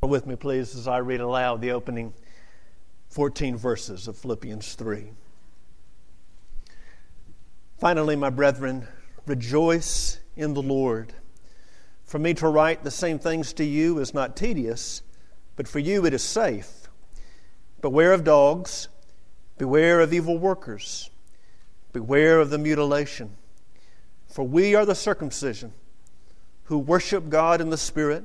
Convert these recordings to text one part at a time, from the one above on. With me, please, as I read aloud the opening 14 verses of Philippians 3. Finally, my brethren, rejoice in the Lord. For me to write the same things to you is not tedious, but for you it is safe. Beware of dogs, beware of evil workers, beware of the mutilation. For we are the circumcision, who worship God in the Spirit,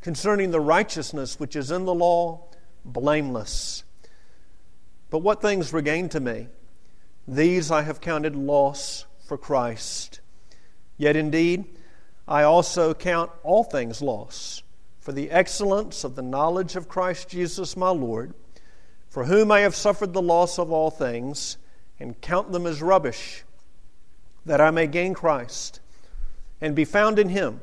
concerning the righteousness which is in the law, blameless. But what things were gained to me, these I have counted loss for Christ. Yet indeed, I also count all things loss for the excellence of the knowledge of Christ Jesus my Lord, for whom I have suffered the loss of all things, and count them as rubbish, that I may gain Christ, and be found in Him,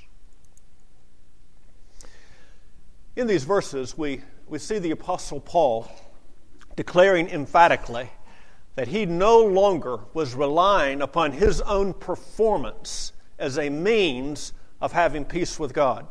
In these verses, we see the Apostle Paul declaring emphatically that he no longer was relying upon his own performance as a means of having peace with God.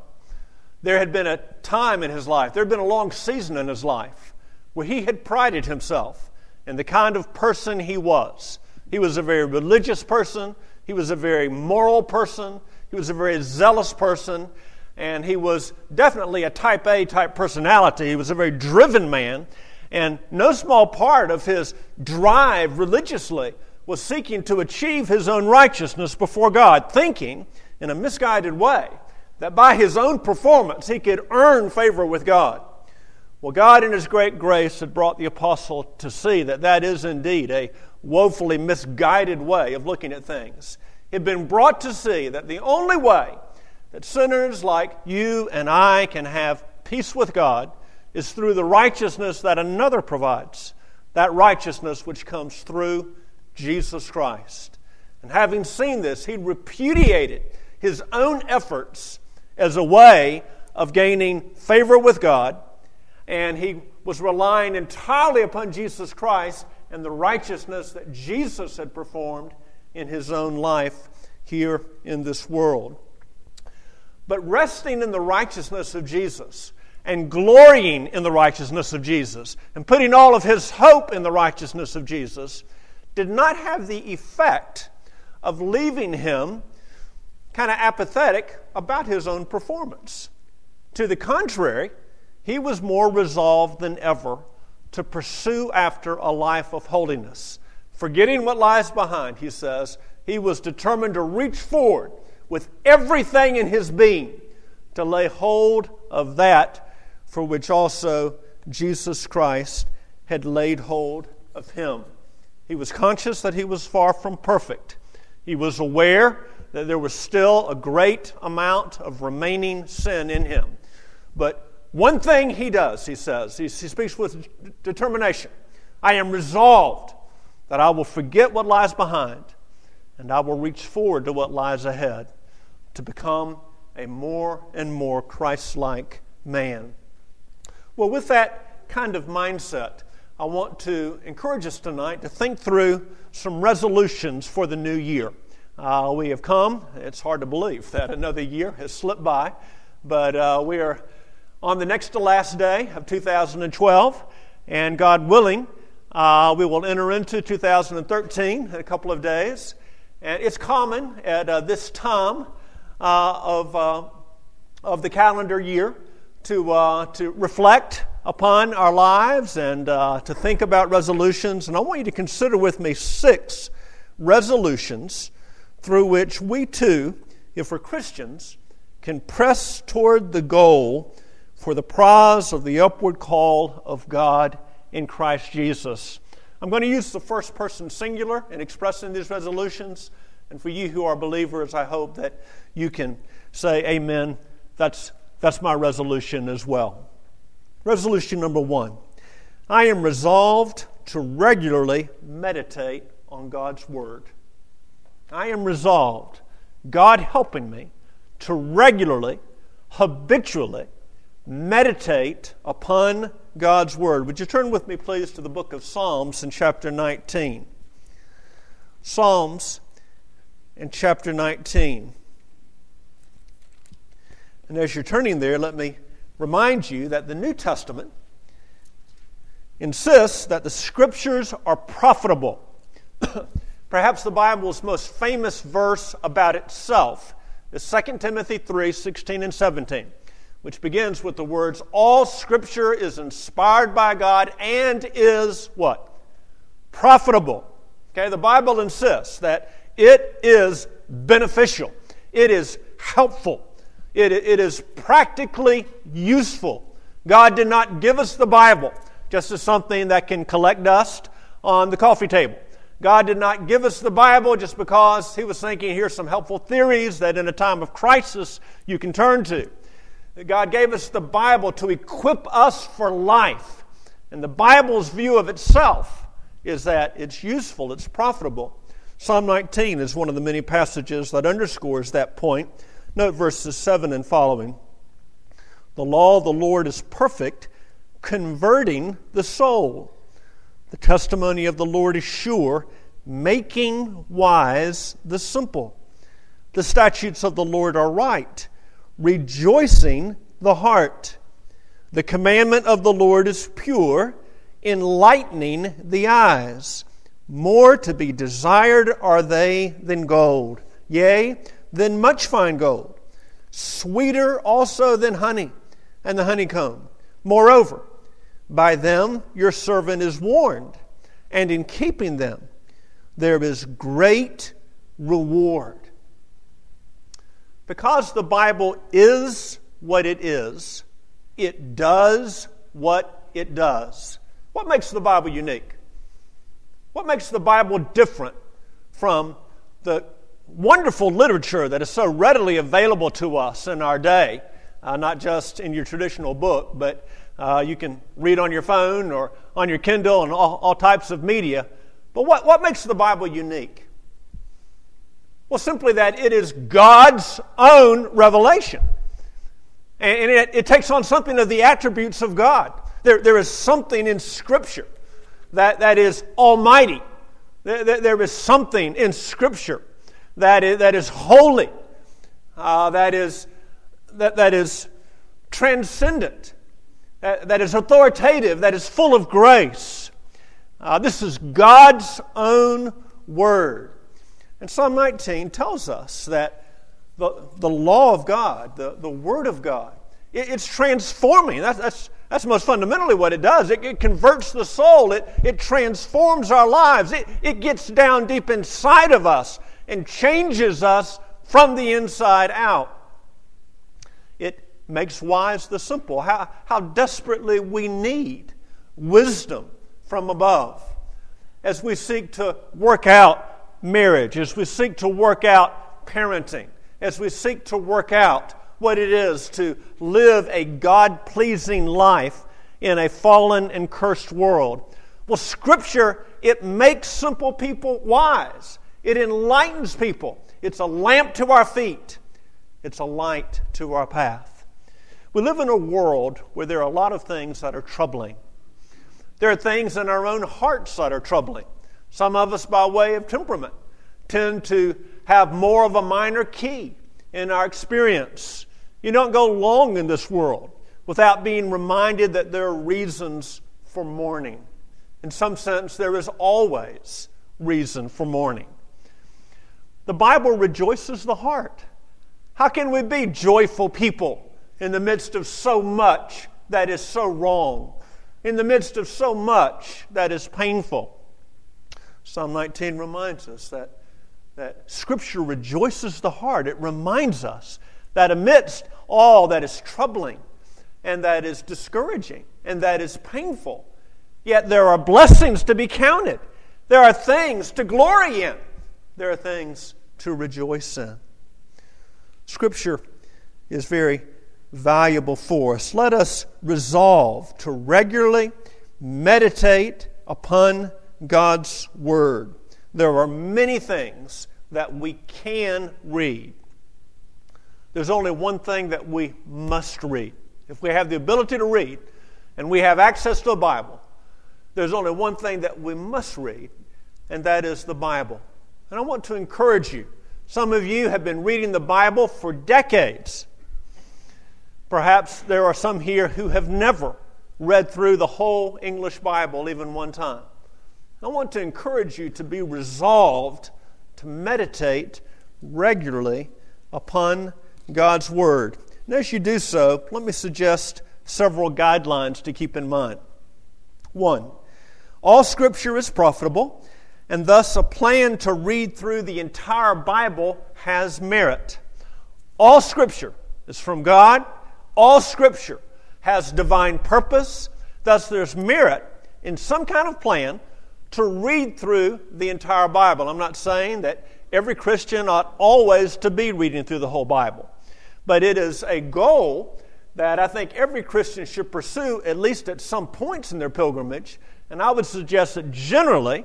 There had been a time in his life, there had been a long season in his life, where he had prided himself in the kind of person he was. He was a very religious person, he was a very moral person, he was a very zealous person, and he was definitely a type A type personality. He was a very driven man. And no small part of his drive religiously was seeking to achieve his own righteousness before God, thinking in a misguided way that by his own performance he could earn favor with God. Well, God in His great grace had brought the apostle to see that that is indeed a woefully misguided way of looking at things. He had been brought to see that the only way that sinners like you and I can have peace with God is through the righteousness that another provides, that righteousness which comes through Jesus Christ. And having seen this, he repudiated his own efforts as a way of gaining favor with God, and he was relying entirely upon Jesus Christ and the righteousness that Jesus had performed in His own life here in this world. But resting in the righteousness of Jesus and glorying in the righteousness of Jesus and putting all of his hope in the righteousness of Jesus did not have the effect of leaving him kind of apathetic about his own performance. To the contrary, he was more resolved than ever to pursue after a life of holiness. Forgetting what lies behind, he says, he was determined to reach forward with everything in his being, to lay hold of that for which also Jesus Christ had laid hold of him. He was conscious that he was far from perfect. He was aware that there was still a great amount of remaining sin in him. But one thing he does, he says, he speaks with determination. I am resolved that I will forget what lies behind, and I will reach forward to what lies ahead, to become a more and more Christ-like man. Well, with that kind of mindset, I want to encourage us tonight to think through some resolutions for the new year. We have come, it's hard to believe that another year has slipped by, but we are on the next to last day of 2012, and God willing, we will enter into 2013 in a couple of days. And it's common at this time of the calendar year to reflect upon our lives and to think about resolutions. And I want you to consider with me 6 resolutions through which we too, if we're Christians, can press toward the goal for the prize of the upward call of God in Christ Jesus. I'm going to use the first person singular in expressing these resolutions. And for you who are believers, I hope that you can say, amen, that's my resolution as well. Resolution number 1, I am resolved to regularly meditate on God's Word. I am resolved, God helping me, to regularly, habitually meditate upon God's Word. Would you turn with me, please, to the book of Psalms in chapter 19. Psalms in chapter 19. And as you're turning there, let me remind you that the New Testament insists that the Scriptures are profitable. Perhaps the Bible's most famous verse about itself is 2 Timothy 3:16 and 17, which begins with the words, all Scripture is inspired by God and is what? Profitable. Okay, the Bible insists that it is beneficial. It is helpful. It is practically useful. God did not give us the Bible just as something that can collect dust on the coffee table. God did not give us the Bible just because He was thinking, here's some helpful theories that in a time of crisis you can turn to. God gave us the Bible to equip us for life. And the Bible's view of itself is that it's useful, it's profitable. Psalm 19 is one of the many passages that underscores that point. Note verses 7 and following. The law of the Lord is perfect, converting the soul. The testimony of the Lord is sure, making wise the simple. The statutes of the Lord are right, rejoicing the heart. The commandment of the Lord is pure, enlightening the eyes. More to be desired are they than gold, yea, than much fine gold. Sweeter also than honey and the honeycomb. Moreover, by them your servant is warned, and in keeping them there is great reward. Because the Bible is what it is, it does what it does. What makes the Bible unique? What makes the Bible different from the wonderful literature that is so readily available to us in our day, not just in your traditional book, but you can read on your phone or on your Kindle and all types of media. But what makes the Bible unique? Well, simply that it is God's own revelation. And it takes on something of the attributes of God. There is something in Scripture that is almighty. There is something in Scripture that is holy, that is transcendent. That is authoritative, that is full of grace. This is God's own Word. And Psalm 19 tells us that the law of God, the Word of God, it's transforming. That's most fundamentally what it does. It converts the soul. It transforms our lives. It gets down deep inside of us and changes us from the inside out. It makes wise the simple. How desperately we need wisdom from above as we seek to work out marriage, as we seek to work out parenting, as we seek to work out what it is to live a God-pleasing life in a fallen and cursed world. Well, Scripture, it makes simple people wise. It enlightens people. It's a lamp to our feet. It's a light to our path. We live in a world where there are a lot of things that are troubling. There are things in our own hearts that are troubling. Some of us, by way of temperament, tend to have more of a minor key in our experience. You don't go long in this world without being reminded that there are reasons for mourning. In some sense, there is always reason for mourning. The Bible rejoices the heart. How can we be joyful people in the midst of so much that is so wrong, in the midst of so much that is painful? Psalm 19 reminds us that Scripture rejoices the heart. It reminds us that amidst all that is troubling and that is discouraging and that is painful, yet there are blessings to be counted. There are things to glory in. There are things to rejoice in. Scripture is very valuable for us. Let us resolve to regularly meditate upon God's Word. There are many things that we can read. There's only one thing that we must read. If we have the ability to read and we have access to a Bible, there's only one thing that we must read, and that is the Bible. And I want to encourage you. Some of you have been reading the Bible for decades. Perhaps there are some here who have never read through the whole English Bible even one time. I want to encourage you to be resolved to meditate regularly upon God's Word. And as you do so, let me suggest several guidelines to keep in mind. 1, all Scripture is profitable, and thus a plan to read through the entire Bible has merit. All Scripture is from God. All Scripture has divine purpose. Thus there's merit in some kind of plan to read through the entire Bible. I'm not saying that every Christian ought always to be reading through the whole Bible, but it is a goal that I think every Christian should pursue, at least at some points in their pilgrimage, and I would suggest that generally,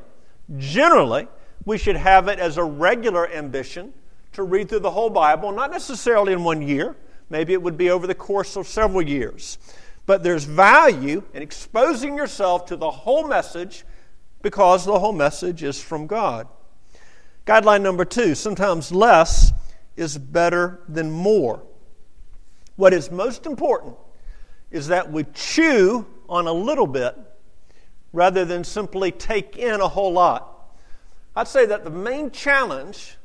we should have it as a regular ambition to read through the whole Bible, not necessarily in one year. Maybe it would be over the course of several years. But there's value in exposing yourself to the whole message, because the whole message is from God. Guideline number 2, sometimes less is better than more. What is most important is that we chew on a little bit rather than simply take in a whole lot. I'd say that the main challenge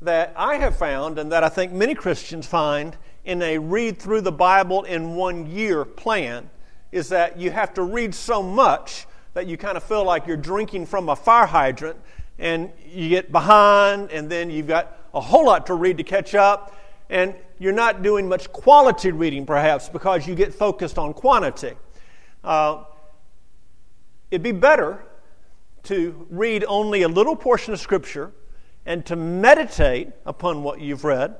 that I have found, and that I think many Christians find in a read through the Bible in one year plan, is that you have to read so much that you kind of feel like you're drinking from a fire hydrant, and you get behind, and then you've got a whole lot to read to catch up, and you're not doing much quality reading, perhaps, because you get focused on quantity. It'd be better to read only a little portion of Scripture and to meditate upon what you've read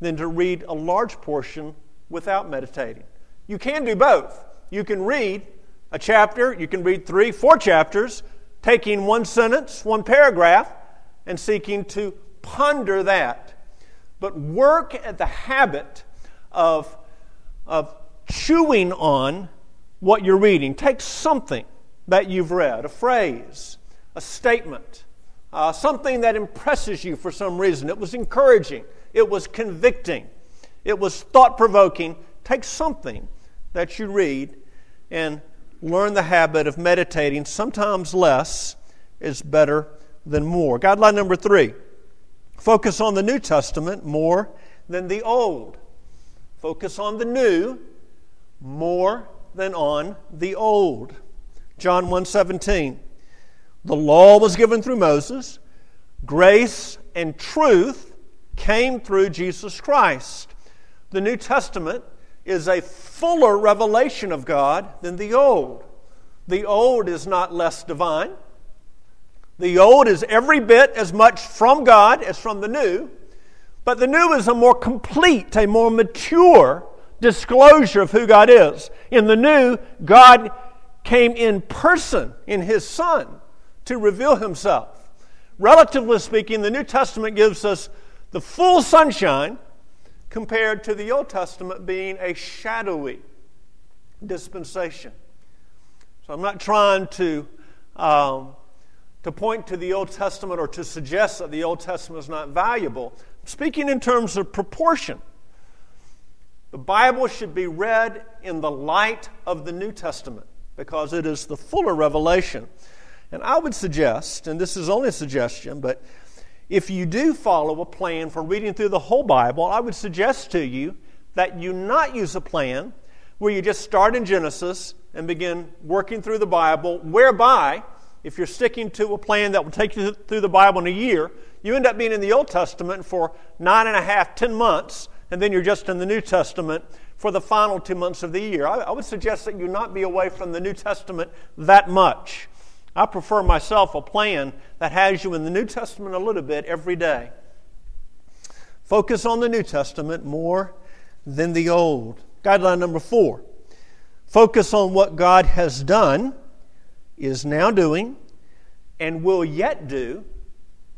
than to read a large portion without meditating. You can do both. You can read a chapter, you can read 3, 4 chapters, taking one sentence, one paragraph, and seeking to ponder that. But work at the habit of chewing on what you're reading. Take something that you've read, a phrase, a statement, something that impresses you for some reason. It was encouraging. It was convicting. It was thought-provoking. Take something that you read and learn the habit of meditating. Sometimes less is better than more. Guideline number 3, focus on the New Testament more than the Old. Focus on the New more than on the Old. John 1:17, the law was given through Moses. Grace and truth came through Jesus Christ. The New Testament is a fuller revelation of God than the Old. The Old is not less divine. The Old is every bit as much from God as from the New, but the New is a more complete, a more mature disclosure of who God is. In the New, God came in person in His Son to reveal Himself. Relatively speaking, the New Testament gives us the full sunshine compared to the Old Testament being a shadowy dispensation. So I'm not trying to point to the Old Testament or to suggest that the Old Testament is not valuable. I'm speaking in terms of proportion. The Bible should be read in the light of the New Testament because it is the fuller revelation. And I would suggest, and this is only a suggestion, but if you do follow a plan for reading through the whole Bible, I would suggest to you that you not use a plan where you just start in Genesis and begin working through the Bible, whereby, if you're sticking to a plan that will take you through the Bible in a year, you end up being in the Old Testament for 9.5, 10 months, and then you're just in the New Testament for the final 2 months of the year. I would suggest that you not be away from the New Testament that much. I prefer myself a plan that has you in the New Testament a little bit every day. Focus on the New Testament more than the Old. Guideline number 4. Focus on what God has done, is now doing, and will yet do,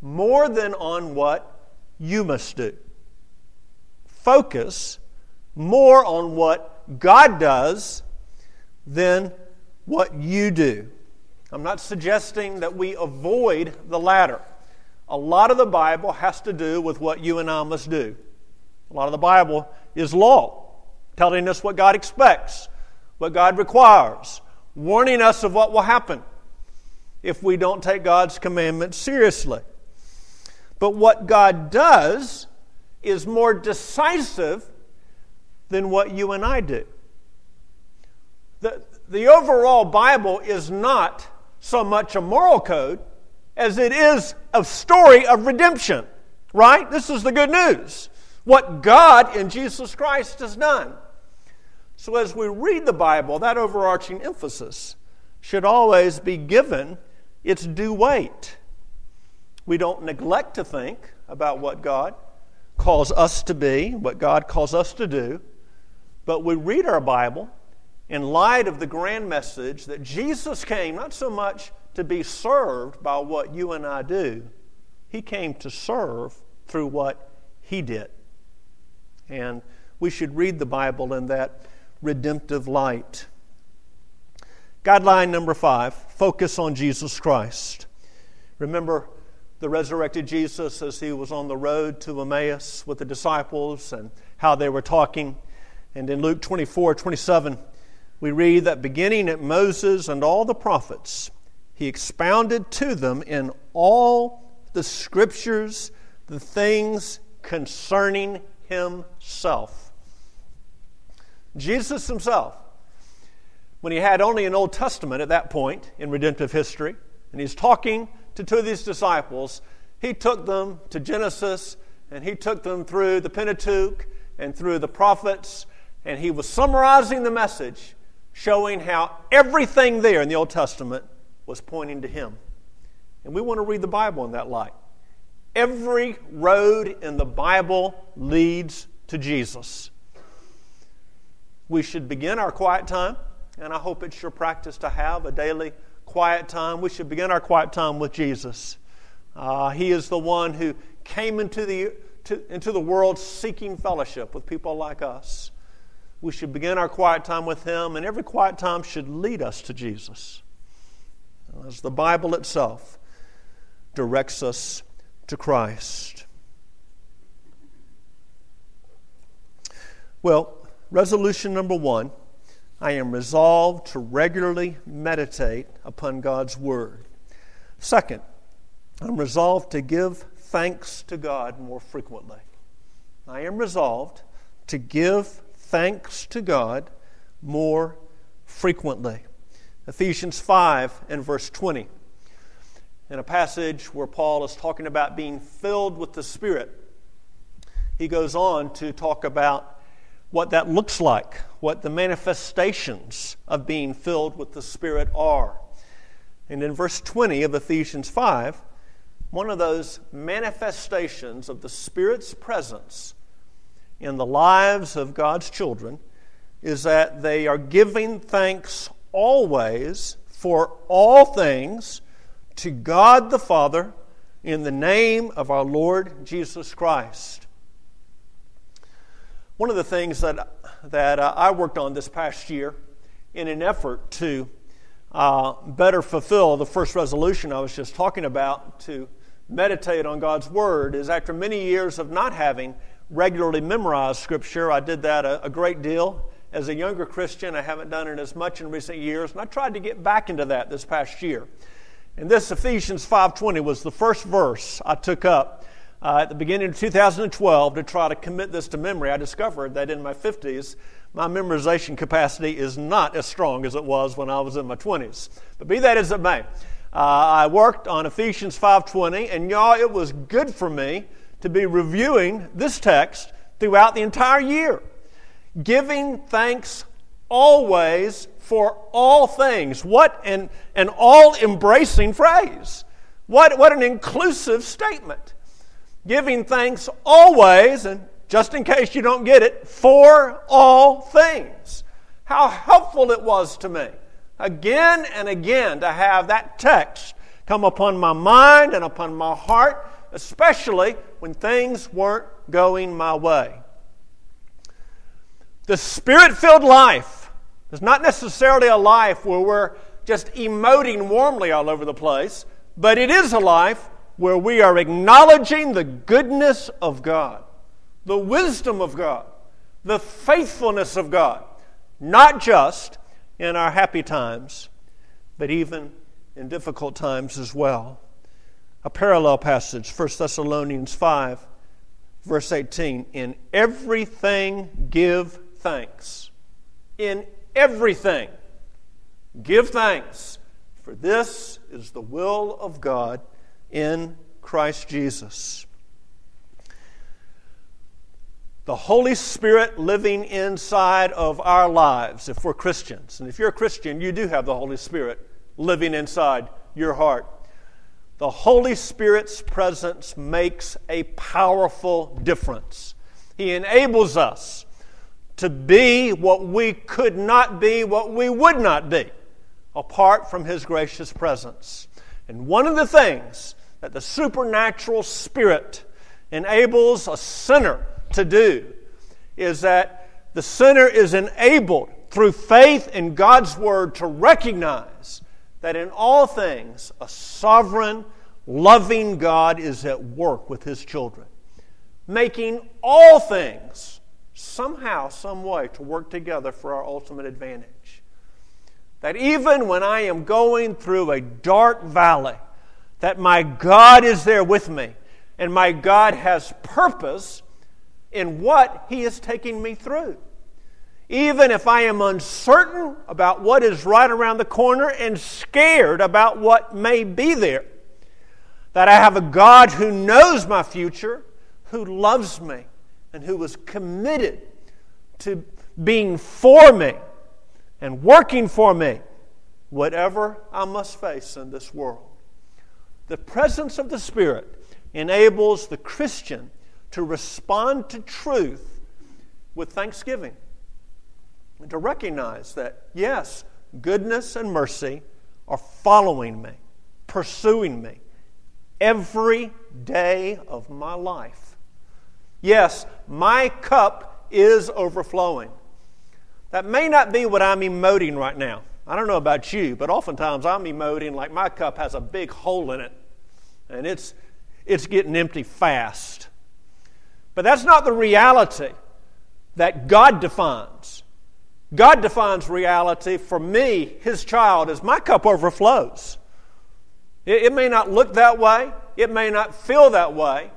more than on what you must do. Focus more on what God does than what you do. I'm not suggesting that we avoid the latter. A lot of the Bible has to do with what you and I must do. A lot of the Bible is law, telling us what God expects, what God requires, warning us of what will happen if we don't take God's commandments seriously. But what God does is more decisive than what you and I do. The overall Bible is not so much a moral code as it is a story of redemption, right? This is the good news, what God in Jesus Christ has done. So as we read the Bible, that overarching emphasis should always be given its due weight. We don't neglect to think about what God calls us to be, what God calls us to do, but we read our Bible in light of the grand message that Jesus came not so much to be served by what you and I do. He came to serve through what He did. And we should read the Bible in that redemptive light. Guideline number 5, focus on Jesus Christ. Remember the resurrected Jesus as He was on the road to Emmaus with the disciples and how they were talking. And in Luke 24:27, we read that beginning at Moses and all the prophets, He expounded to them in all the Scriptures the things concerning Himself. Jesus Himself, when He had only an Old Testament at that point in redemptive history, and He's talking to two of these disciples, He took them to Genesis, and He took them through the Pentateuch and through the prophets, and He was summarizing the message, showing how everything there in the Old Testament was pointing to Him. And we want to read the Bible in that light. Every road in the Bible leads to Jesus. We should begin our quiet time, and I hope it's your practice to have a daily quiet time. We should begin our quiet time with Jesus. He is the one who came into the world seeking fellowship with people like us. We should begin our quiet time with Him, and every quiet time should lead us to Jesus, as the Bible itself directs us to Christ. Well, resolution number 1, I am resolved to regularly meditate upon God's Word. 2, I'm resolved to give thanks to God more frequently. I am resolved to give thanks to God more frequently. Ephesians 5 and verse 20. In a passage where Paul is talking about being filled with the Spirit, he goes on to talk about what that looks like, what the manifestations of being filled with the Spirit are. And in verse 20 of Ephesians 5, one of those manifestations of the Spirit's presence in the lives of God's children is that they are giving thanks always for all things to God the Father, in the name of our Lord Jesus Christ. One of the things that I worked on this past year in an effort to better fulfill the first resolution I was just talking about, to meditate on God's Word, is after many years of not having regularly memorized Scripture, I did that a great deal. As a younger Christian, I haven't done it as much in recent years, and I tried to get back into that this past year. And this Ephesians 5:20 was the first verse I took up at the beginning of 2012 to try to commit this to memory. I discovered that in my 50s, my memorization capacity is not as strong as it was when I was in my 20s. But be that as it may, I worked on Ephesians 5:20, and y'all, it was good for me to be reviewing this text throughout the entire year. Giving thanks always for all things. What an all-embracing phrase. What an inclusive statement. Giving thanks always, and just in case you don't get it, for all things. How helpful it was to me, again and again, to have that text come upon my mind and upon my heart, especially when things weren't going my way. The Spirit-filled life is not necessarily a life where we're just emoting warmly all over the place, but it is a life where we are acknowledging the goodness of God, the wisdom of God, the faithfulness of God, not just in our happy times, but even in difficult times as well. A parallel passage, 1 Thessalonians 5, verse 18, in everything give thanks. In everything give thanks, for this is the will of God in Christ Jesus. The Holy Spirit living inside of our lives, if we're Christians. And if you're a Christian, you do have the Holy Spirit living inside your heart. The Holy Spirit's presence makes a powerful difference. He enables us to be what we could not be, what we would not be, apart from His gracious presence. And one of the things that the supernatural Spirit enables a sinner to do is that the sinner is enabled through faith in God's Word to recognize that in all things a sovereign, loving God is at work with His children, making all things somehow, some way to work together for our ultimate advantage. That even when I am going through a dark valley, that my God is there with me, and my God has purpose in what He is taking me through. Even if I am uncertain about what is right around the corner and scared about what may be there, that I have a God who knows my future, who loves me, and who is committed to being for me and working for me, whatever I must face in this world. The presence of the Spirit enables the Christian to respond to truth with thanksgiving, and to recognize that, yes, goodness and mercy are following me, pursuing me every day of my life. Yes, my cup is overflowing. That may not be what I'm emoting right now. I don't know about you, but oftentimes I'm emoting like my cup has a big hole in it, and it's getting empty fast. But that's not the reality that God defines. God defines reality for me, His child, as my cup overflows. It may not look that way. It may not feel that way.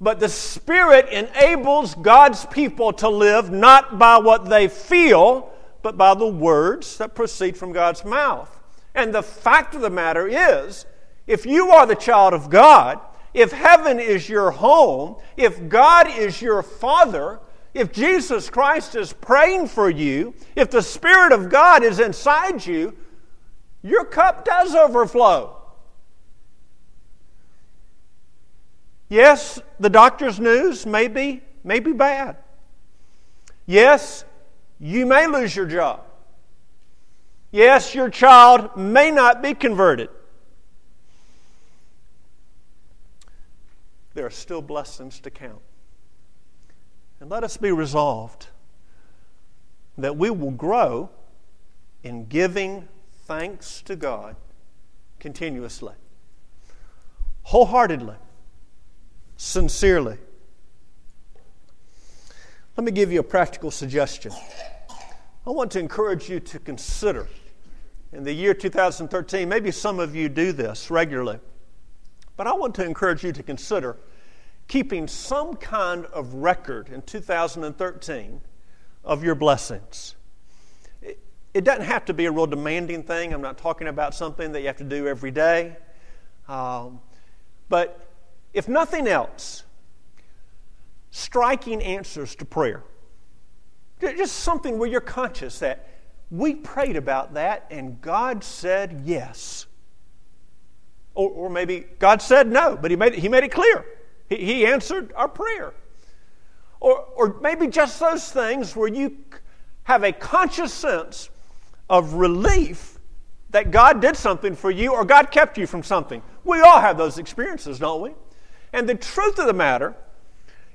But the Spirit enables God's people to live not by what they feel, but by the words that proceed from God's mouth. And the fact of the matter is, if you are the child of God, if heaven is your home, if God is your Father, if Jesus Christ is praying for you, if the Spirit of God is inside you, your cup does overflow. Yes, the doctor's news may be bad. Yes, you may lose your job. Yes, your child may not be converted. There are still blessings to count. And let us be resolved that we will grow in giving thanks to God continuously, wholeheartedly, sincerely. Let me give you a practical suggestion. I want to encourage you to consider, in the year 2013, maybe some of you do this regularly, but I want to encourage you to consider keeping some kind of record in 2013 of your blessings. It doesn't have to be a real demanding thing. I'm not talking about something that you have to do every day. But if nothing else, striking answers to prayer. Just something where you're conscious that we prayed about that and God said yes. Or maybe God said no, but He made it clear. He answered our prayer. Or maybe just those things where you have a conscious sense of relief that God did something for you or God kept you from something. We all have those experiences, don't we? And the truth of the matter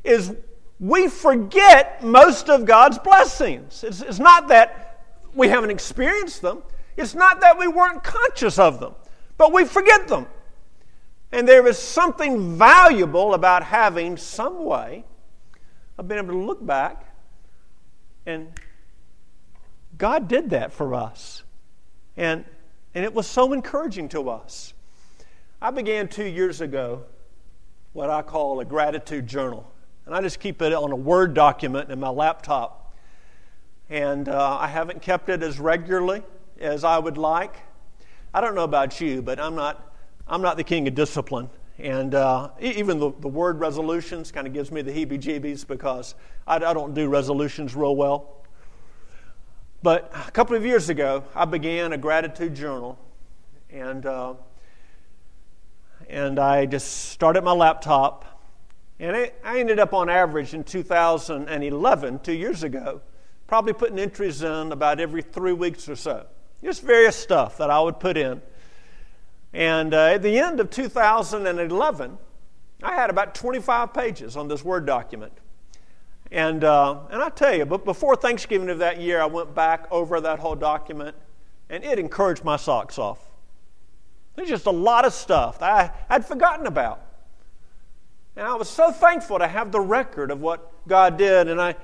is we forget most of God's blessings. It's not that we haven't experienced them. It's not that we weren't conscious of them, but we forget them. And there is something valuable about having some way of being able to look back and God did that for us. And it was so encouraging to us. I began 2 years ago what I call a gratitude journal. And I just keep it on a Word document in my laptop. And I haven't kept it as regularly as I would like. I don't know about you, but I'm not the king of discipline. And even the word resolutions kind of gives me the heebie-jeebies because I don't do resolutions real well. But a couple of years ago, I began a gratitude journal. And I just started my laptop. And I ended up on average in 2011, 2 years ago, probably putting entries in about every 3 weeks or so. Just various stuff that I would put in. And at the end of 2011, I had about 25 pages on this Word document. And I tell you, but before Thanksgiving of that year, I went back over that whole document, and it encouraged my socks off. There's just a lot of stuff that I'd forgotten about. And I was so thankful to have the record of what God did, and I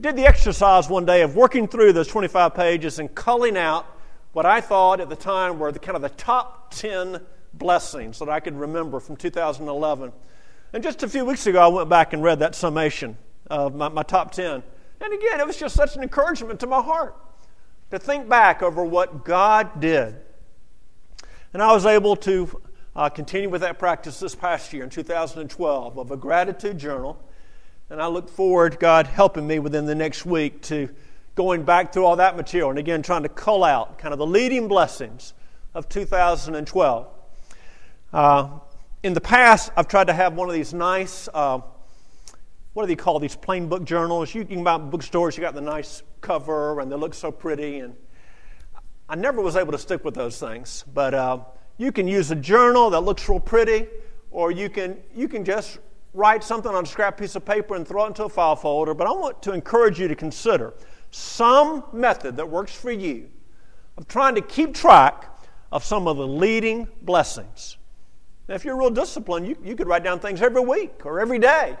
did the exercise one day of working through those 25 pages and culling out what I thought at the time were the kind of the top 10 blessings that I could remember from 2011. And just a few weeks ago, I went back and read that summation of my top 10. And again, it was just such an encouragement to my heart to think back over what God did. And I was able to continue with that practice this past year in 2012 of a gratitude journal. And I look forward to God helping me within the next week to going back through all that material and again trying to cull out kind of the leading blessings of 2012. In the past, I've tried to have one of these nice, what do they call these plain book journals? You can buy them at bookstores, you got the nice cover and they look so pretty. And I never was able to stick with those things. But you can use a journal that looks real pretty, or you can just write something on a scrap piece of paper and throw it into a file folder. But I want to encourage you to consider some method that works for you of trying to keep track of some of the leading blessings. Now, if you're real disciplined, you could write down things every week or every day,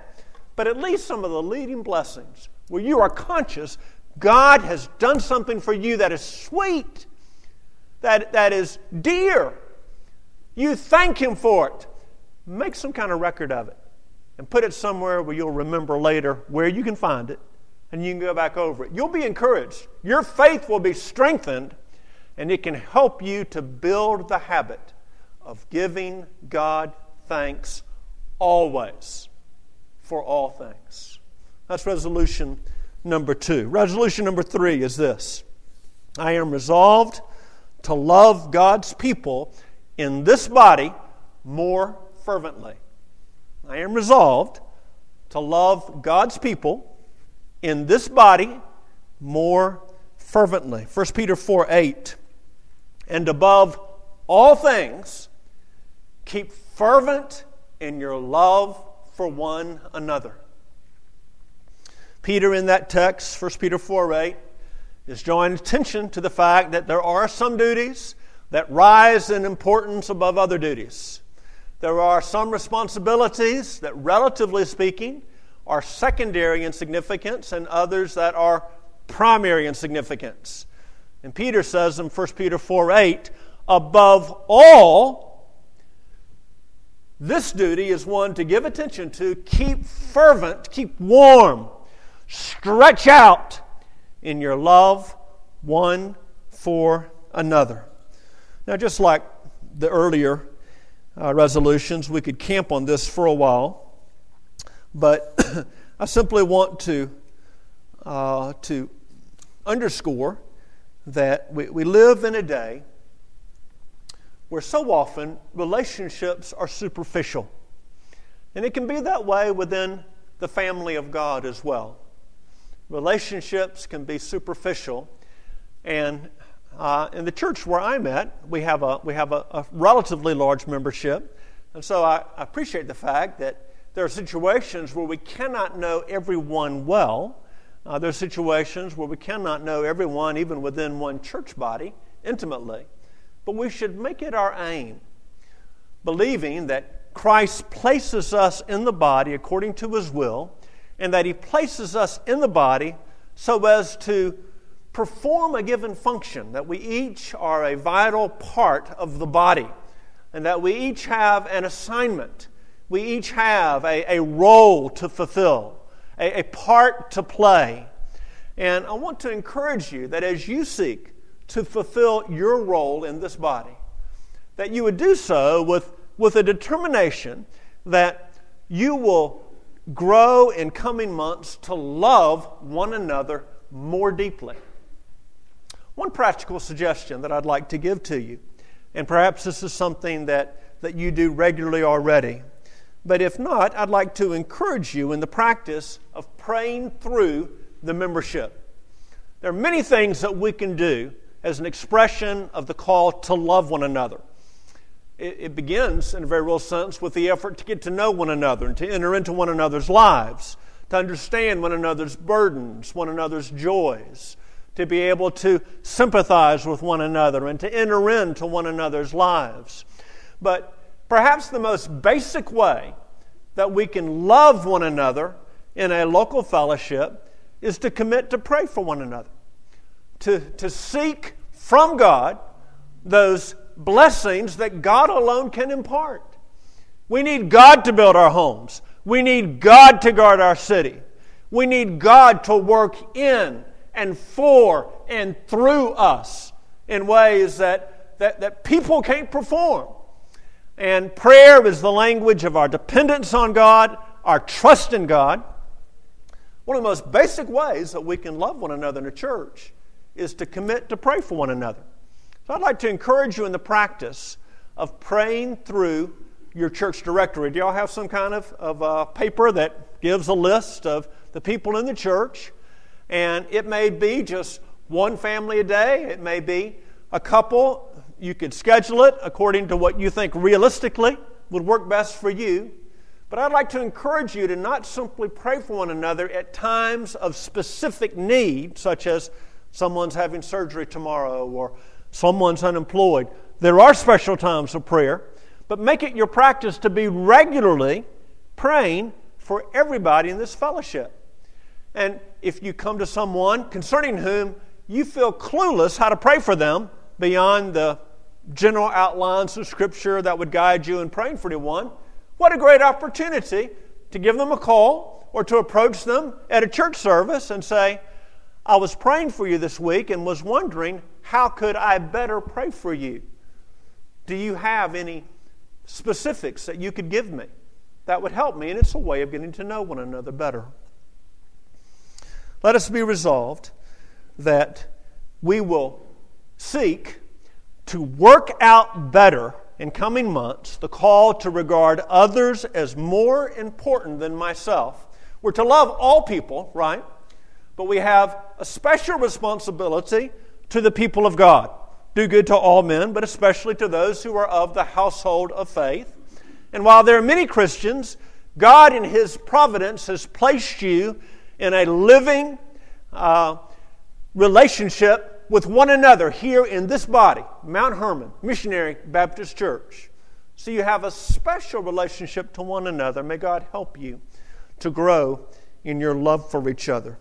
but at least some of the leading blessings where you are conscious God has done something for you that is sweet, that is dear. You thank Him for it. Make some kind of record of it and put it somewhere where you'll remember later where you can find it. And you can go back over it. You'll be encouraged. Your faith will be strengthened, and it can help you to build the habit of giving God thanks always for all things. That's resolution number 2. Resolution number 3 is this. I am resolved to love God's people in this body more fervently. I am resolved to love God's people in this body more fervently. 1 Peter 4:8, and above all things, keep fervent in your love for one another. Peter in that text, 1 Peter 4:8, is drawing attention to the fact that there are some duties that rise in importance above other duties. There are some responsibilities that, relatively speaking, are secondary in significance, and others that are primary in significance. And Peter says in 1 Peter 4:8, above all, this duty is one to give attention to, keep fervent, keep warm, stretch out in your love one for another. Now, just like the earlier resolutions, we could camp on this for a while, but I simply want to underscore that we live in a day where so often relationships are superficial. And it can be that way within the family of God as well. Relationships can be superficial. And in the church where I'm at, we have a relatively large membership. And so I appreciate the fact that there are situations where we cannot know everyone well. There are situations where we cannot know everyone, even within one church body, intimately. But we should make it our aim, believing that Christ places us in the body according to His will, and that He places us in the body so as to perform a given function, that we each are a vital part of the body, and that we each have an assignment. We each have a role to fulfill, a part to play. And I want to encourage you that as you seek to fulfill your role in this body, that you would do so with a determination that you will grow in coming months to love one another more deeply. One practical suggestion that I'd like to give to you, and perhaps this is something that you do regularly already, but if not, I'd like to encourage you in the practice of praying through the membership. There are many things that we can do as an expression of the call to love one another. It begins, in a very real sense, with the effort to get to know one another and to enter into one another's lives, to understand one another's burdens, one another's joys, to be able to sympathize with one another and to enter into one another's lives. But perhaps the most basic way that we can love one another in a local fellowship is to commit to pray for one another, to seek from God those blessings that God alone can impart. We need God to build our homes. We need God to guard our city. We need God to work in and for and through us in ways that people can't perform. And prayer is the language of our dependence on God, our trust in God. One of the most basic ways that we can love one another in a church is to commit to pray for one another. So I'd like to encourage you in the practice of praying through your church directory. Do y'all have some kind of paper that gives a list of the people in the church? And it may be just one family a day. It may be a couple. You could schedule it according to what you think realistically would work best for you. But I'd like to encourage you to not simply pray for one another at times of specific need, such as someone's having surgery tomorrow or someone's unemployed. There are special times of prayer, but make it your practice to be regularly praying for everybody in this fellowship. And if you come to someone concerning whom you feel clueless how to pray for them beyond the general outlines of Scripture that would guide you in praying for anyone, what a great opportunity to give them a call or to approach them at a church service and say, I was praying for you this week and was wondering, how could I better pray for you? Do you have any specifics that you could give me? That would help me, and it's a way of getting to know one another better. Let us be resolved that we will seek to work out better in coming months the call to regard others as more important than myself. We're to love all people, right? But we have a special responsibility to the people of God. Do good to all men, but especially to those who are of the household of faith. And while there are many Christians, God in His providence has placed you in a living relationship with one another here in this body, Mount Hermon Missionary Baptist Church. So you have a special relationship to one another. May God help you to grow in your love for each other.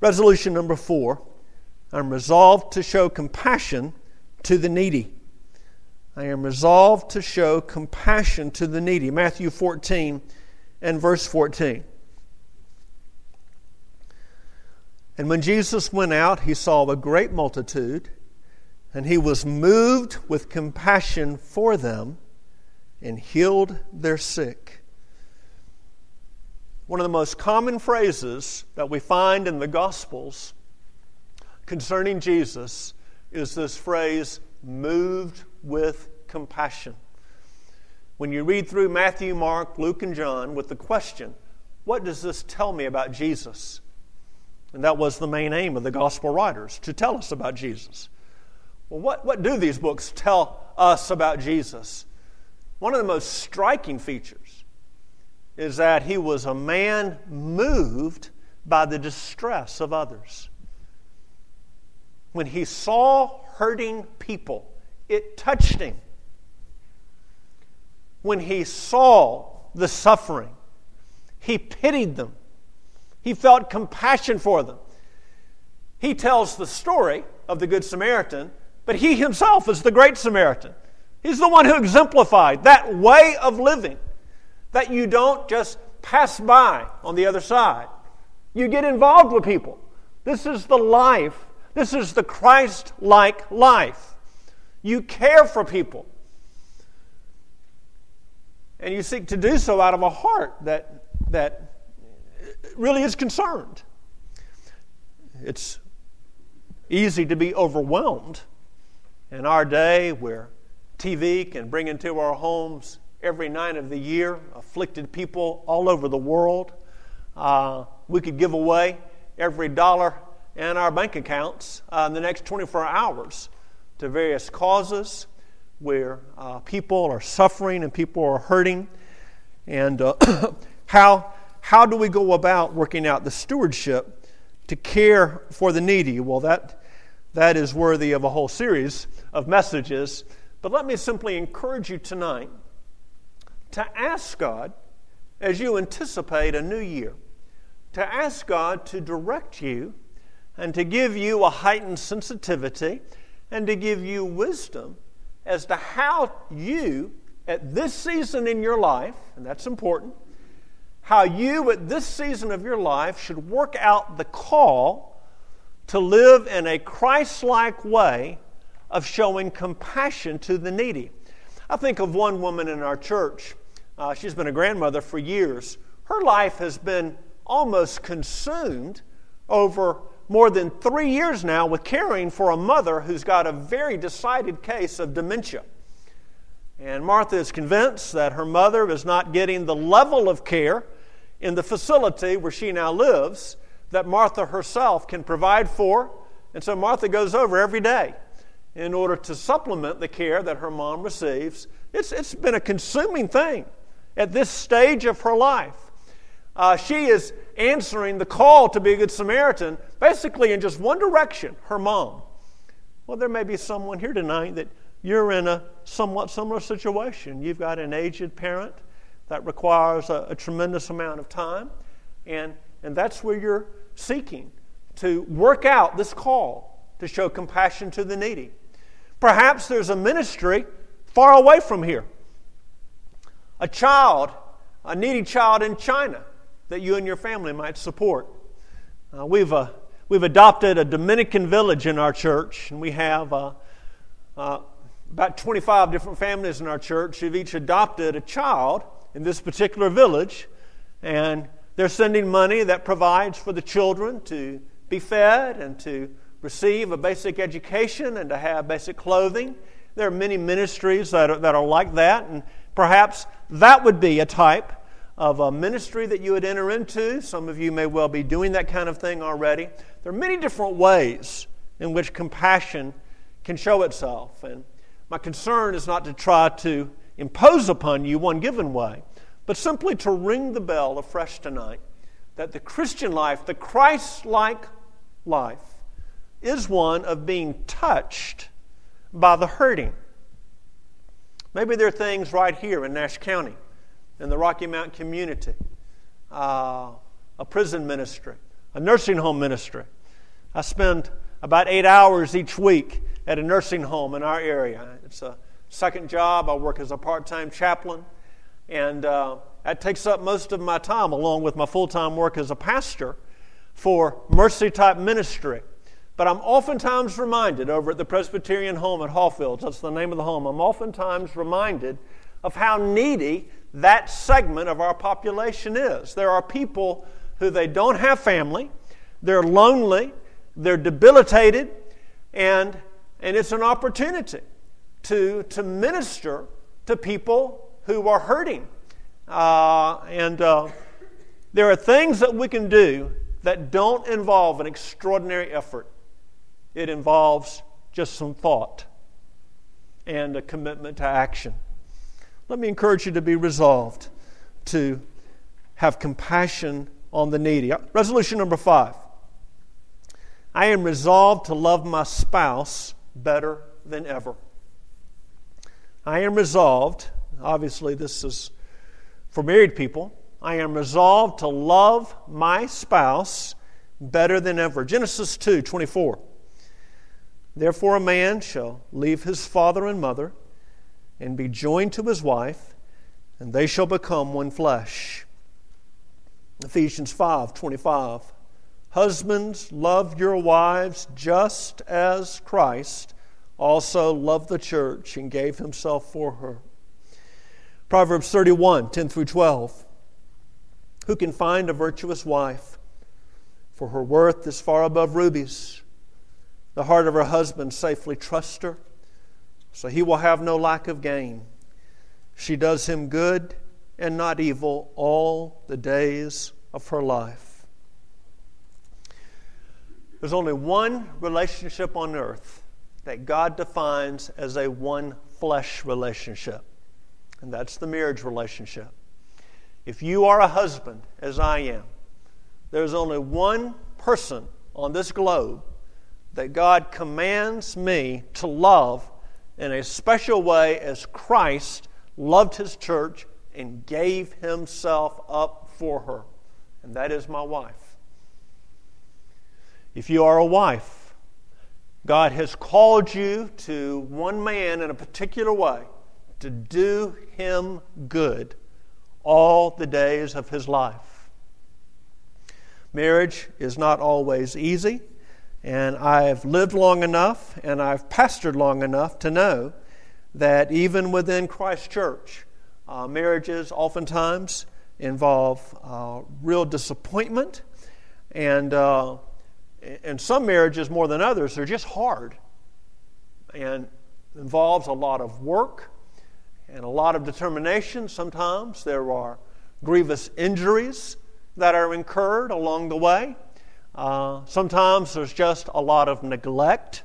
Resolution number 4, I'm resolved to show compassion to the needy. I am resolved to show compassion to the needy. Matthew 14 and verse 14. And when Jesus went out, he saw a great multitude, and he was moved with compassion for them and healed their sick. One of the most common phrases that we find in the Gospels concerning Jesus is this phrase, moved with compassion. When you read through Matthew, Mark, Luke, and John with the question, what does this tell me about Jesus? And that was the main aim of the Gospel writers, to tell us about Jesus. Well, what do these books tell us about Jesus? One of the most striking features is that he was a man moved by the distress of others. When he saw hurting people, it touched him. When he saw the suffering, he pitied them. He felt compassion for them. He tells the story of the Good Samaritan, but he himself is the Great Samaritan. He's the one who exemplified that way of living, that you don't just pass by on the other side. You get involved with people. This is the life. This is the Christ-like life. You care for people. And you seek to do so out of a heart that really is concerned. It's easy to be overwhelmed in our day where TV can bring into our homes every night of the year afflicted people all over the world. We could give away every dollar in our bank accounts in the next 24 hours to various causes where people are suffering and people are hurting. And How do we go about working out the stewardship to care for the needy? Well, that is worthy of a whole series of messages. But let me simply encourage you tonight to ask God, as you anticipate a new year, to ask God to direct you and to give you a heightened sensitivity and to give you wisdom as to how you, at this season in your life, and that's important, how you at this season of your life should work out the call to live in a Christ-like way of showing compassion to the needy. I think of one woman in our church. She's been a grandmother for years. Her life has been almost consumed over more than 3 years now with caring for a mother who's got a very decided case of dementia. And Martha is convinced that her mother is not getting the level of care in the facility where she now lives that Martha herself can provide for. And so Martha goes over every day in order to supplement the care that her mom receives. It's been a consuming thing at this stage of her life. She is answering the call to be a good Samaritan basically in just one direction, her mom. Well, there may be someone here tonight that you're in a somewhat similar situation. You've got an aged parent that requires a tremendous amount of time, and that's where you're seeking to work out this call to show compassion to the needy. Perhaps there's a ministry far away from here. A needy child in China that you and your family might support. We've adopted a Dominican village in our church, and we have about 25 different families in our church who've each adopted a child in this particular village, and they're sending money that provides for the children to be fed and to receive a basic education and to have basic clothing. There are many ministries that are like that, and perhaps that would be a type of a ministry that you would enter into. Some of you may well be doing that kind of thing already. There are many different ways in which compassion can show itself, and my concern is not to try to impose upon you one given way, but simply to ring the bell afresh tonight that the Christian life, the Christ-like life, is one of being touched by the hurting. Maybe there are things right here in Nash County, in the Rocky Mount community, a prison ministry, a nursing home ministry. I spend about 8 hours each week at a nursing home in our area. It's a second job. I work as a part-time chaplain, and that takes up most of my time, along with my full-time work as a pastor, for mercy-type ministry. But I'm oftentimes reminded over at the Presbyterian home at Hallfields, that's the name of the home, I'm oftentimes reminded of how needy that segment of our population is. There are people who they don't have family, they're lonely, they're debilitated, and it's an opportunity to minister to people who are hurting. There are things that we can do that don't involve an extraordinary effort. It involves just some thought and a commitment to action. Let me encourage you to be resolved to have compassion on the needy. Resolution number 5. I am resolved to love my spouse better than ever. I am resolved, obviously this is for married people, I am resolved to love my spouse better than ever. Genesis 2:24. Therefore a man shall leave his father and mother and be joined to his wife, and they shall become one flesh. Ephesians 5:25. Husbands, love your wives just as Christ also loved the church and gave himself for her. Proverbs 31:10-12. Who can find a virtuous wife? For her worth is far above rubies. The heart of her husband safely trusts her, so he will have no lack of gain. She does him good and not evil all the days of her life. There's only one relationship on earth that God defines as a one flesh relationship, and that's the marriage relationship. If you are a husband, as I am, there's only one person on this globe that God commands me to love in a special way as Christ loved His church and gave Himself up for her, and that is my wife. If you are a wife, God has called you to one man in a particular way to do him good all the days of his life. Marriage is not always easy, and I've lived long enough and I've pastored long enough to know that even within Christ's church, marriages oftentimes involve real disappointment, and some marriages more than others are just hard and involves a lot of work and a lot of determination. Sometimes there are grievous injuries that are incurred along the way. Sometimes there's just a lot of neglect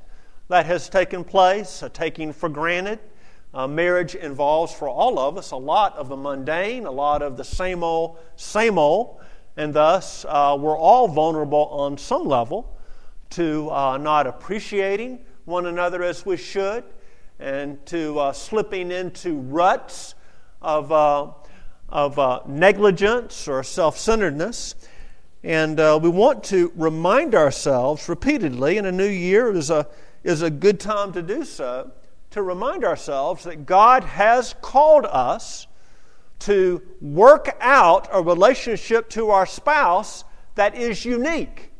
that has taken place, a taking for granted. Marriage involves, for all of us, a lot of the mundane, a lot of the same old, and thus we're all vulnerable on some level to not appreciating one another as we should, and to slipping into ruts of negligence or self-centeredness. And we want to remind ourselves repeatedly, and a new year is a good time to do so, to remind ourselves that God has called us to work out a relationship to our spouse that is unique,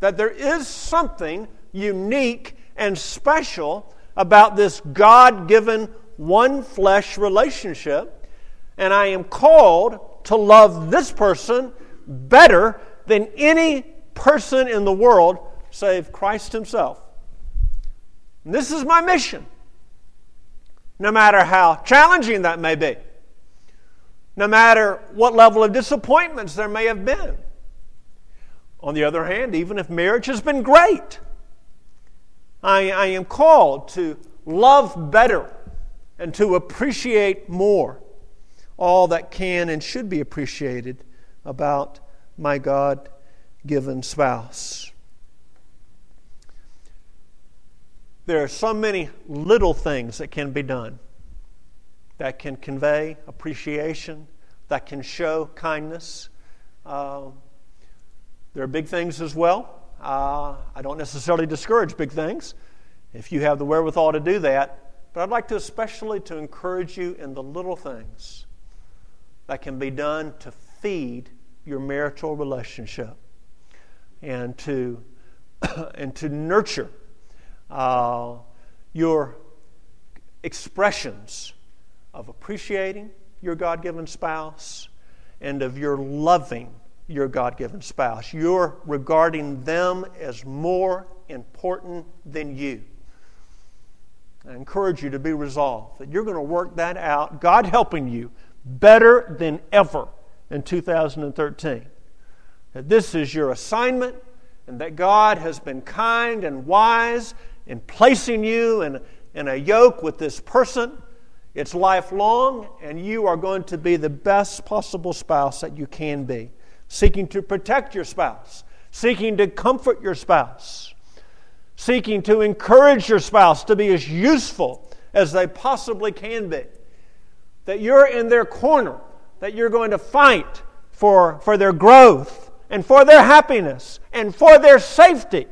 that there is something unique and special about this God-given one-flesh relationship, and I am called to love this person better than any person in the world save Christ Himself. And this is my mission, no matter how challenging that may be, no matter what level of disappointments there may have been. On the other hand, even if marriage has been great, I am called to love better and to appreciate more all that can and should be appreciated about my God-given spouse. There are so many little things that can be done that can convey appreciation, that can show kindness. There are big things as well. I don't necessarily discourage big things if you have the wherewithal to do that, but I'd like to especially to encourage you in the little things that can be done to feed your marital relationship and to nurture your expressions of appreciating your God-given spouse and of your loving your God-given spouse. You're regarding them as more important than you. I encourage you to be resolved that you're going to work that out, God helping you, better than ever in 2013. That this is your assignment and that God has been kind and wise in placing you in a yoke with this person. It's lifelong, and you are going to be the best possible spouse that you can be, seeking to protect your spouse, seeking to comfort your spouse, seeking to encourage your spouse to be as useful as they possibly can be, that you're in their corner, that you're going to fight for their growth and for their happiness and for their safety.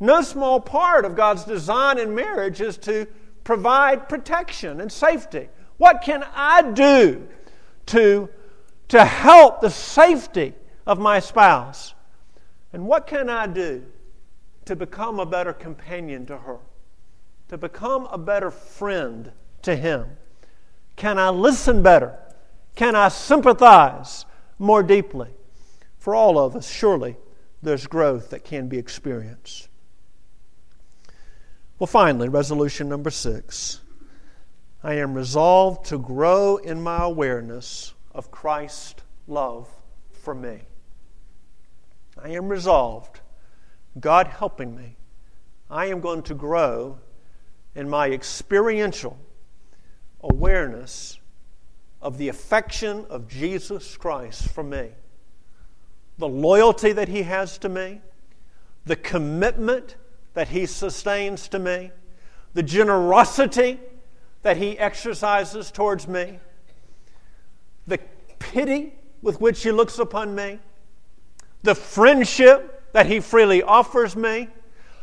No small part of God's design in marriage is to provide protection and safety. What can I do to help the safety of my spouse? And what can I do to become a better companion to her, to become a better friend to him? Can I listen better? Can I sympathize more deeply? For all of us, surely there's growth that can be experienced. Well, finally, resolution number 6. I am resolved to grow in my awareness of Christ's love for me. I am resolved, God helping me, I am going to grow in my experiential awareness of the affection of Jesus Christ for me, the loyalty that He has to me, the commitment that He sustains to me, the generosity that He exercises towards me, the pity with which He looks upon me, the friendship that He freely offers me,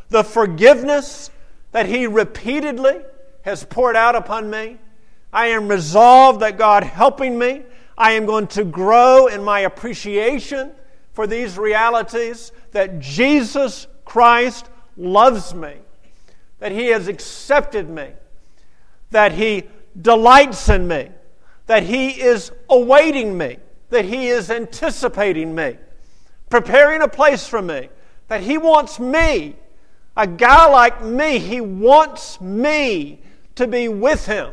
the forgiveness that He repeatedly has poured out upon me. I am resolved that God helping me, I am going to grow in my appreciation for these realities, that Jesus Christ loves me, that He has accepted me, that He delights in me, that He is awaiting me, that He is anticipating me, preparing a place for me, that He wants me, a guy like me, He wants me to be with Him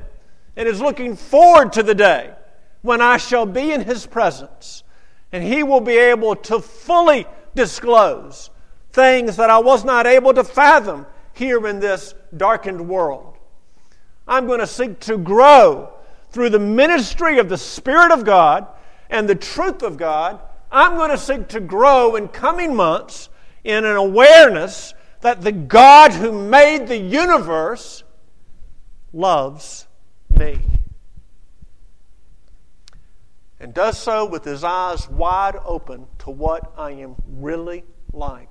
and is looking forward to the day when I shall be in His presence and He will be able to fully disclose things that I was not able to fathom here in this darkened world. I'm going to seek to grow through the ministry of the Spirit of God and the truth of God. I'm going to seek to grow in coming months in an awareness that the God who made the universe loves me, and does so with His eyes wide open to what I am really like.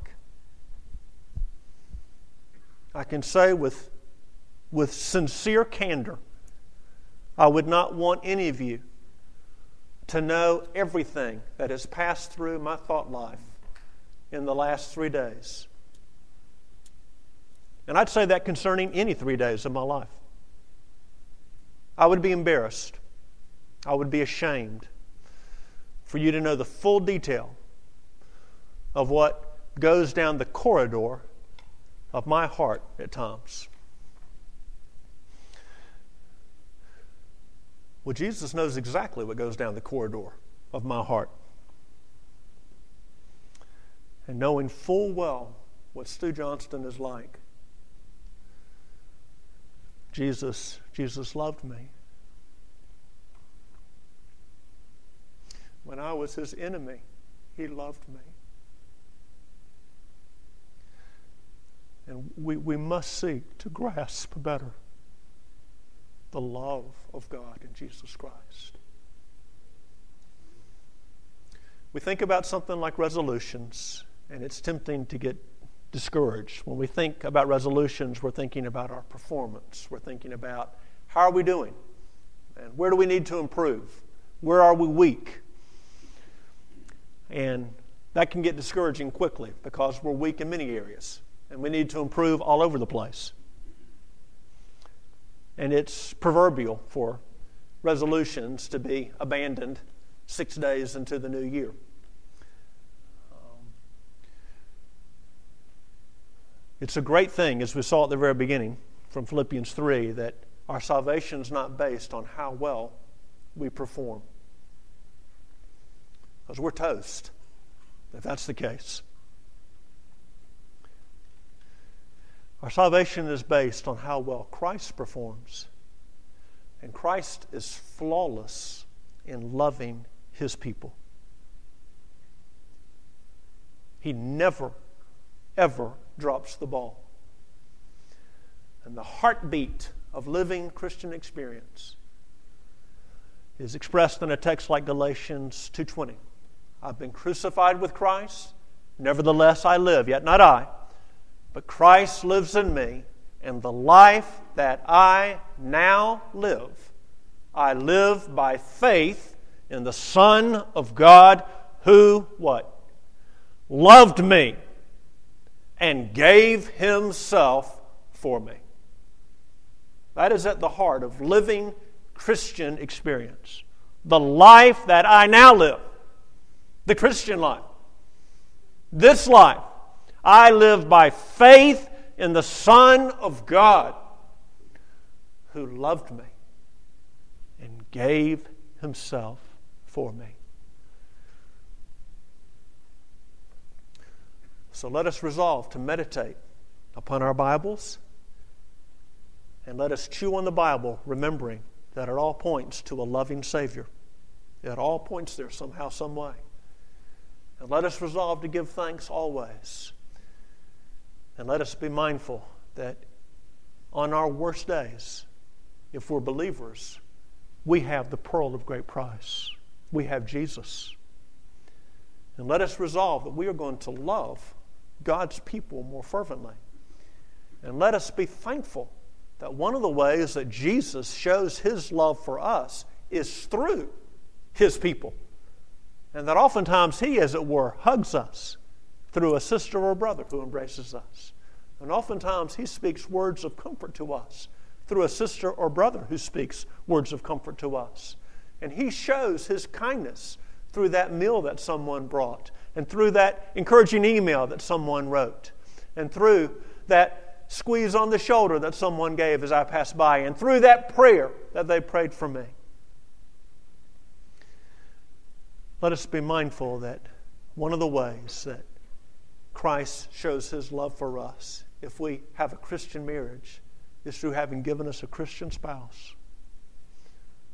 I can say with sincere candor, I would not want any of you to know everything that has passed through my thought life in the last 3 days. And I'd say that concerning any 3 days of my life. I would be embarrassed. I would be ashamed for you to know the full detail of what goes down the corridor of my heart at times. Well, Jesus knows exactly what goes down the corridor of my heart. And knowing full well what Stu Johnston is like, Jesus loved me. When I was His enemy, He loved me. And we must seek to grasp better the love of God in Jesus Christ. We think about something like resolutions, and it's tempting to get discouraged. When we think about resolutions, we're thinking about our performance. We're thinking about how are we doing? And where do we need to improve? Where are we weak? And that can get discouraging quickly because we're weak in many areas, and we need to improve all over the place. And it's proverbial for resolutions to be abandoned 6 days into the new year. It's a great thing, as we saw at the very beginning from Philippians 3, that our salvation is not based on how well we perform. Because we're toast, if that's the case. Our salvation is based on how well Christ performs. And Christ is flawless in loving His people. He never, ever drops the ball. And the heartbeat of living Christian experience is expressed in a text like Galatians 2:20. I've been crucified with Christ, nevertheless I live, yet not I, but Christ lives in me, and the life that I now live, I live by faith in the Son of God who, what? Loved me and gave Himself for me. That is at the heart of living Christian experience. The life that I now live, the Christian life, this life, I live by faith in the Son of God who loved me and gave Himself for me. So let us resolve to meditate upon our Bibles, and let us chew on the Bible, remembering that it all points to a loving Savior. It all points there somehow, some way. And let us resolve to give thanks always. And let us be mindful that on our worst days, if we're believers, we have the pearl of great price. We have Jesus. And let us resolve that we are going to love God's people more fervently. And let us be thankful that one of the ways that Jesus shows His love for us is through His people. And that oftentimes He, as it were, hugs us through a sister or brother who embraces us. And oftentimes He speaks words of comfort to us through a sister or brother who speaks words of comfort to us. And He shows His kindness through that meal that someone brought, and through that encouraging email that someone wrote, and through that squeeze on the shoulder that someone gave as I passed by, and through that prayer that they prayed for me. Let us be mindful that one of the ways that Christ shows His love for us, if we have a Christian marriage, is through having given us a Christian spouse,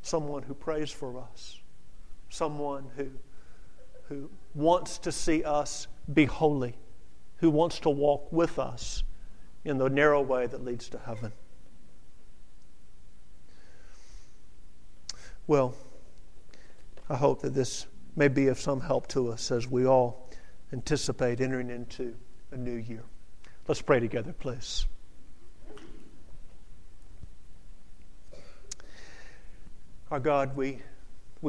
someone who prays for us, someone who wants to see us be holy, who wants to walk with us in the narrow way that leads to heaven. Well, I hope that this may be of some help to us as we all anticipate entering into a new year. Let's pray together, please. Our God, we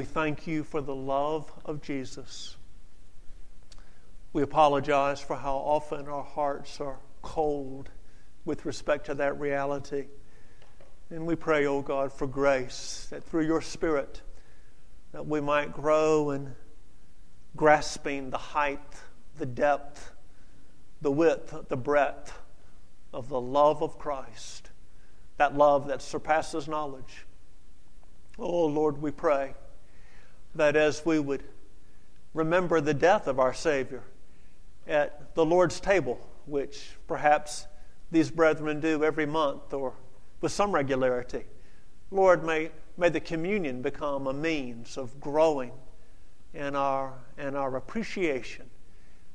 thank You for the love of Jesus. We apologize for how often our hearts are cold with respect to that reality. And we pray, O God, for grace, that through Your Spirit, that we might grow in grasping the height, the depth, the width, the breadth of the love of Christ, that love that surpasses knowledge. Oh, Lord, we pray that as we would remember the death of our Savior at the Lord's table, which perhaps these brethren do every month or with some regularity, Lord, may the communion become a means of growing in our and our appreciation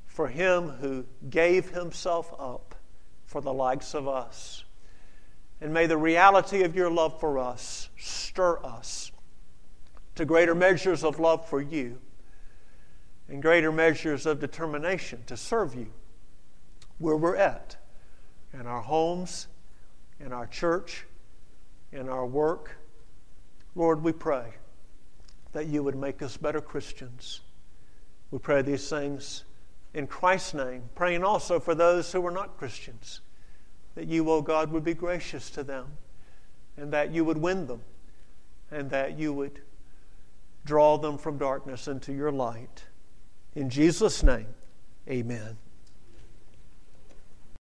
for Him who gave Himself up for the likes of us. And may the reality of your love for us stir us to greater measures of love for you and greater measures of determination to serve you where we're at, in our homes, in our church, in our work. Lord, we pray that you would make us better Christians. We pray these things in Christ's name, praying also for those who are not Christians, that you, O God, would be gracious to them, and that you would win them, and that you would draw them from darkness into your light. In Jesus' name, amen.